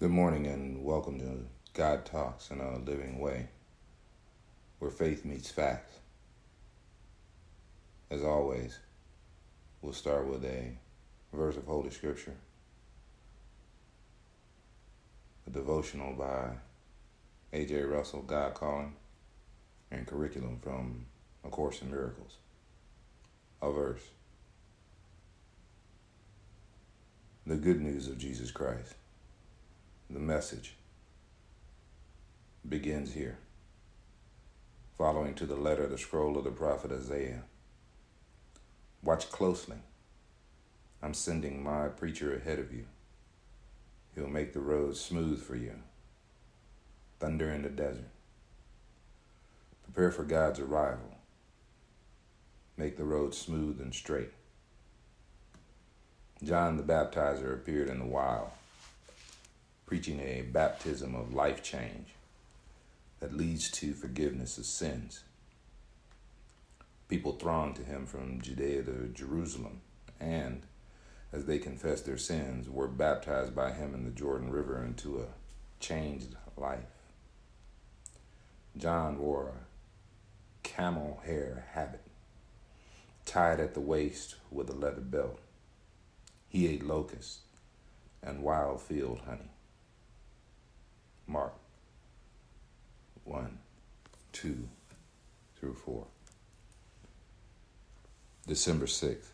Good morning and welcome to God Talks in a Living Way, where faith meets facts. As always, we'll start with a verse of Holy Scripture, a devotional by A.J. Russell, God Calling, and curriculum from A Course in Miracles, a verse. The good news of Jesus Christ. The message begins here, following to the letter the scroll of the prophet Isaiah. Watch closely. I'm sending my preacher ahead of you. He'll make the road smooth for you. Thunder in the desert. Prepare for God's arrival. Make the road smooth and straight. John the baptizer appeared in the wild, preaching a baptism of life change that leads to forgiveness of sins. People thronged to him from Judea to Jerusalem and, as they confessed their sins, were baptized by him in the Jordan River into a changed life. John wore a camel hair habit, tied at the waist with a leather belt. He ate locusts and wild field honey. Mark 1:2-4. December 6th.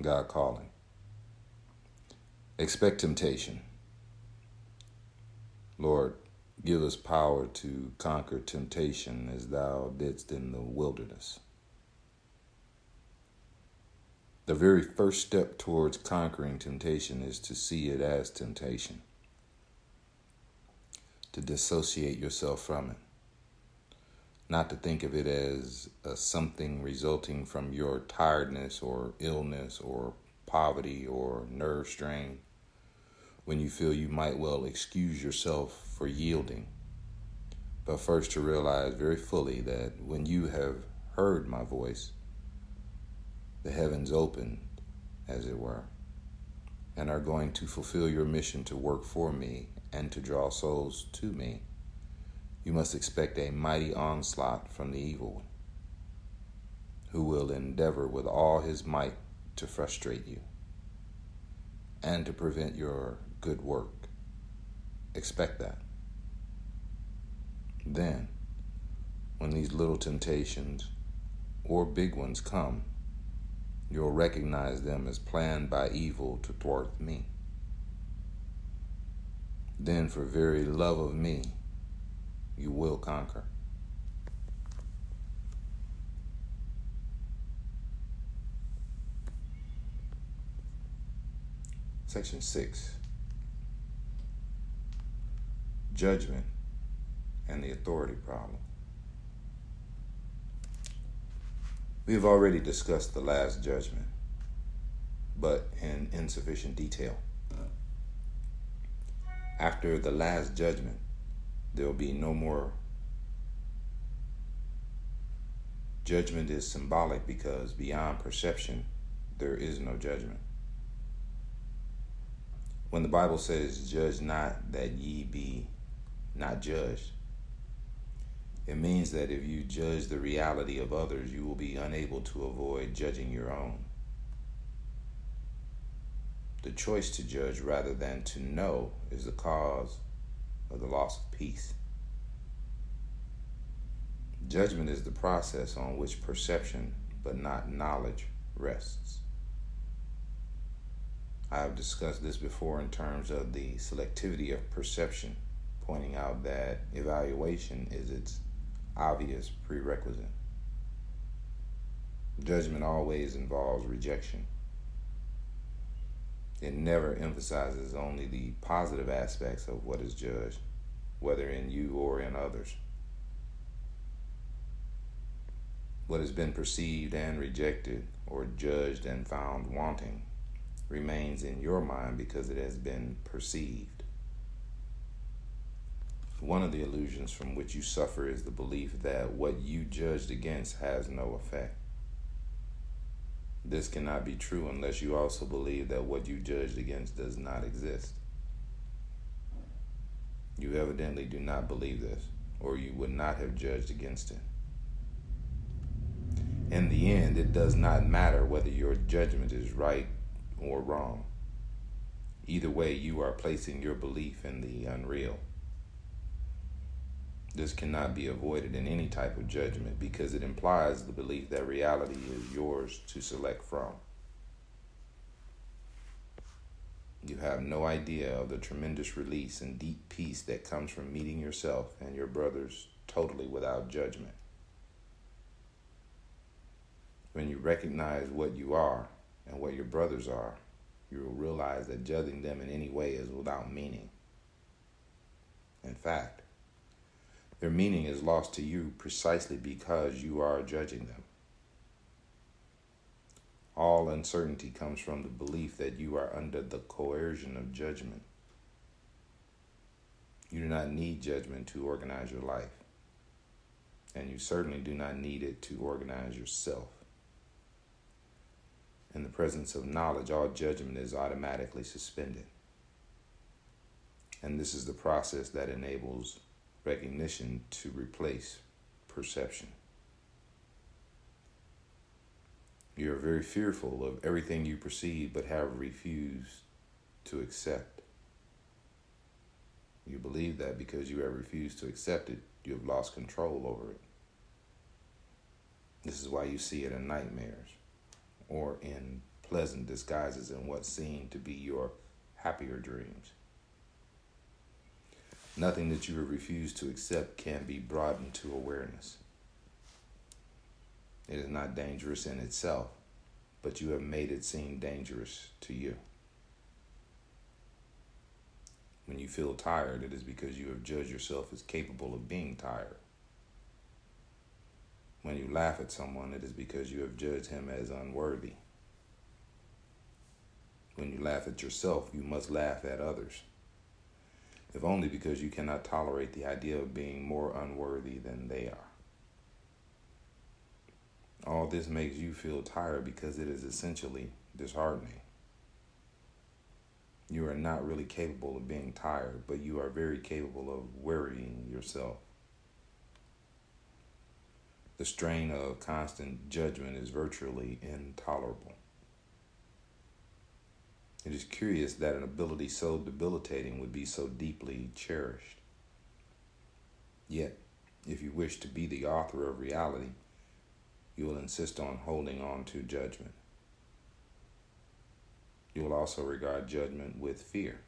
God Calling. Expect temptation. Lord, give us power to conquer temptation as thou didst in the wilderness. The very first step towards conquering temptation is to see it as temptation, to dissociate yourself from it, not to think of it as something resulting from your tiredness or illness or poverty or nerve strain, when you feel you might well excuse yourself for yielding, but first to realize very fully that when you have heard my voice, the heavens opened, as it were, and are going to fulfill your mission to work for me and to draw souls to me. You must expect a mighty onslaught from the evil one, who will endeavor with all his might to frustrate you and to prevent your good work. Expect that. Then, when these little temptations or big ones come, you'll recognize them as planned by evil to thwart me. Then, for very love of me, you will conquer. Section 6. Judgment and the authority problem. We have already discussed the last judgment, but in insufficient detail. After the last judgment, there'll be no more. Judgment is symbolic because beyond perception, there is no judgment. When the Bible says, "Judge not that ye be not judged," it means that if you judge the reality of others, you will be unable to avoid judging your own. The choice to judge rather than to know is the cause of the loss of peace. Judgment is the process on which perception, but not knowledge, rests. I have discussed this before in terms of the selectivity of perception, pointing out that evaluation is its obvious prerequisite. Judgment always involves rejection. It never emphasizes only the positive aspects of what is judged, whether in you or in others. What has been perceived and rejected, or judged and found wanting, remains in your mind because it has been perceived. One of the illusions from which you suffer is the belief that what you judged against has no effect. This cannot be true unless you also believe that what you judged against does not exist. You evidently do not believe this, or you would not have judged against it. In the end, it does not matter whether your judgment is right or wrong. Either way, you are placing your belief in the unreal. This cannot be avoided in any type of judgment because it implies the belief that reality is yours to select from. You have no idea of the tremendous release and deep peace that comes from meeting yourself and your brothers totally without judgment. When you recognize what you are and what your brothers are, you will realize that judging them in any way is without meaning. In fact, their meaning is lost to you precisely because you are judging them. All uncertainty comes from the belief that you are under the coercion of judgment. You do not need judgment to organize your life, and you certainly do not need it to organize yourself. In the presence of knowledge, all judgment is automatically suspended. And this is the process that enables recognition to replace perception. You are very fearful of everything you perceive but have refused to accept. You believe that because you have refused to accept it, you have lost control over it. This is why you see it in nightmares, or in pleasant disguises in what seem to be your happier dreams. Nothing that you refuse to accept can be brought into awareness. It is not dangerous in itself, but you have made it seem dangerous to you. When you feel tired, it is because you have judged yourself as capable of being tired. When you laugh at someone, it is because you have judged him as unworthy. When you laugh at yourself, you must laugh at others, if only because you cannot tolerate the idea of being more unworthy than they are. All this makes you feel tired because it is essentially disheartening. You are not really capable of being tired, but you are very capable of worrying yourself. The strain of constant judgment is virtually intolerable. It is curious that an ability so debilitating would be so deeply cherished. Yet, if you wish to be the author of reality, you will insist on holding on to judgment. You will also regard judgment with fear,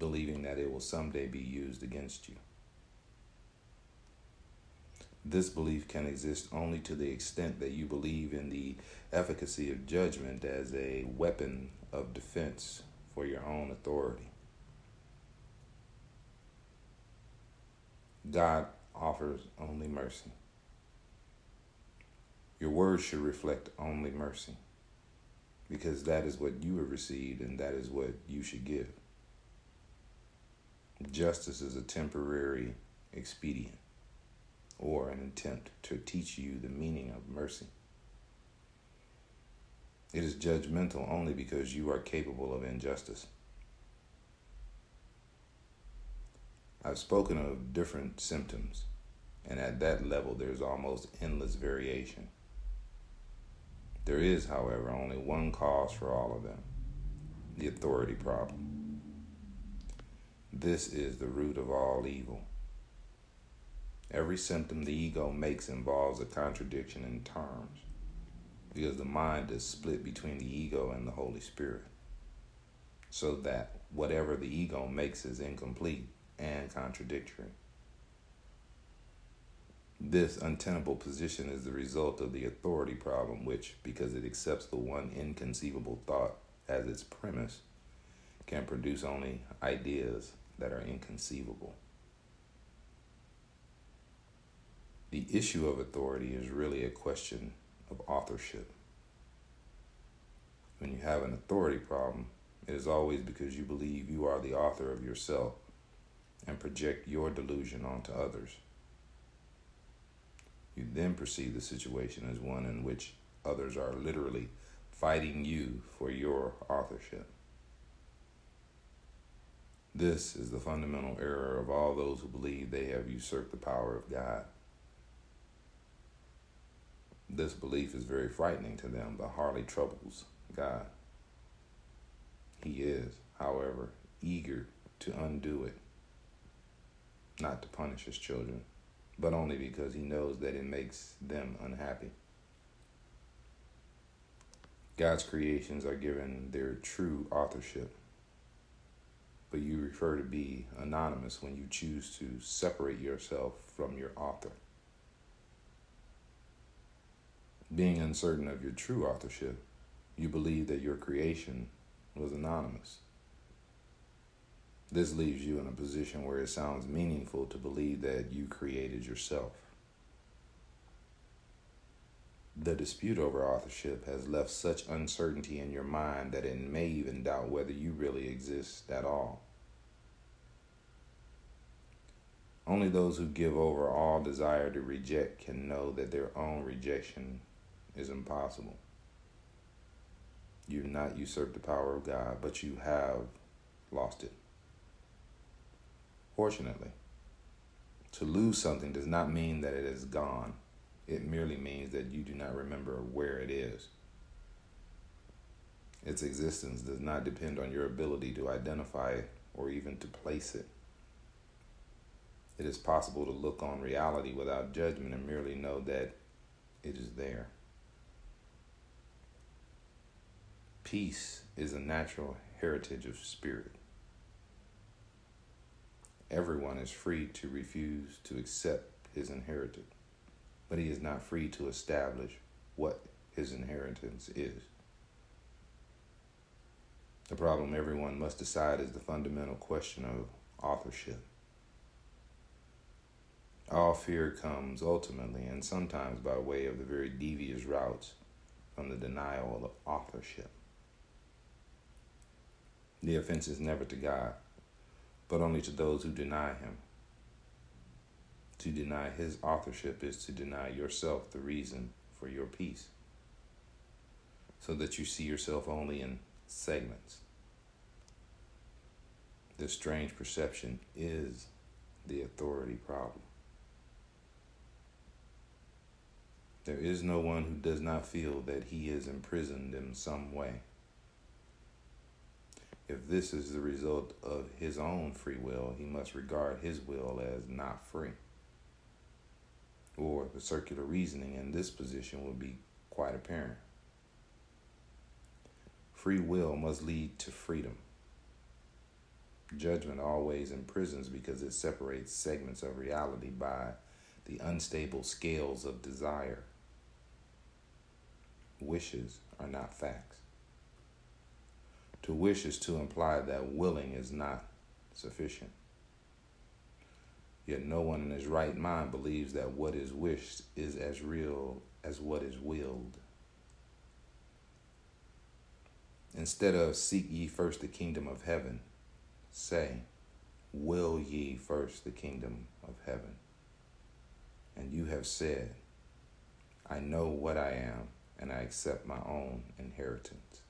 believing that it will someday be used against you. This belief can exist only to the extent that you believe in the efficacy of judgment as a weapon of defense for your own authority. God offers only mercy. Your words should reflect only mercy, because that is what you have received and that is what you should give. Justice is a temporary expedient, or an attempt to teach you the meaning of mercy. It is judgmental only because you are capable of injustice. I've spoken of different symptoms, and at that level there's almost endless variation. There is, however, only one cause for all of them: the authority problem. This is the root of all evil. Every symptom the ego makes involves a contradiction in terms, because the mind is split between the ego and the Holy Spirit, so that whatever the ego makes is incomplete and contradictory. This untenable position is the result of the authority problem, which, because it accepts the one inconceivable thought as its premise, can produce only ideas that are inconceivable. The issue of authority is really a question of authorship. When you have an authority problem, it is always because you believe you are the author of yourself and project your delusion onto others. You then perceive the situation as one in which others are literally fighting you for your authorship. This is the fundamental error of all those who believe they have usurped the power of God. This belief is very frightening to them, but hardly troubles God. He is, however, eager to undo it, not to punish his children, but only because he knows that it makes them unhappy. God's creations are given their true authorship, but you prefer to be anonymous when you choose to separate yourself from your author. Being uncertain of your true authorship, you believe that your creation was anonymous. This leaves you in a position where it sounds meaningful to believe that you created yourself. The dispute over authorship has left such uncertainty in your mind that it may even doubt whether you really exist at all. Only those who give over all desire to reject can know that their own rejection is impossible. You've not usurped the power of God, but you have lost it. Fortunately, to lose something does not mean that it is gone. It merely means that you do not remember where it is. Its existence does not depend on your ability to identify it or even to place it. It is possible to look on reality without judgment and merely know that it is there. Peace is a natural heritage of spirit. Everyone is free to refuse to accept his inheritance, but he is not free to establish what his inheritance is. The problem everyone must decide is the fundamental question of authorship. All fear comes ultimately, and sometimes by way of the very devious routes, from the denial of authorship. The offense is never to God, but only to those who deny him. To deny his authorship is to deny yourself the reason for your peace, so that you see yourself only in segments. This strange perception is the authority problem. There is no one who does not feel that he is imprisoned in some way. If this is the result of his own free will, he must regard his will as not free. Or the circular reasoning in this position will be quite apparent. Free will must lead to freedom. Judgment always imprisons because it separates segments of reality by the unstable scales of desire. Wishes are not facts. To wish is to imply that willing is not sufficient. Yet no one in his right mind believes that what is wished is as real as what is willed. Instead of seek ye first the kingdom of heaven, say, will ye first the kingdom of heaven. And you have said, I know what I am, and I accept my own inheritance.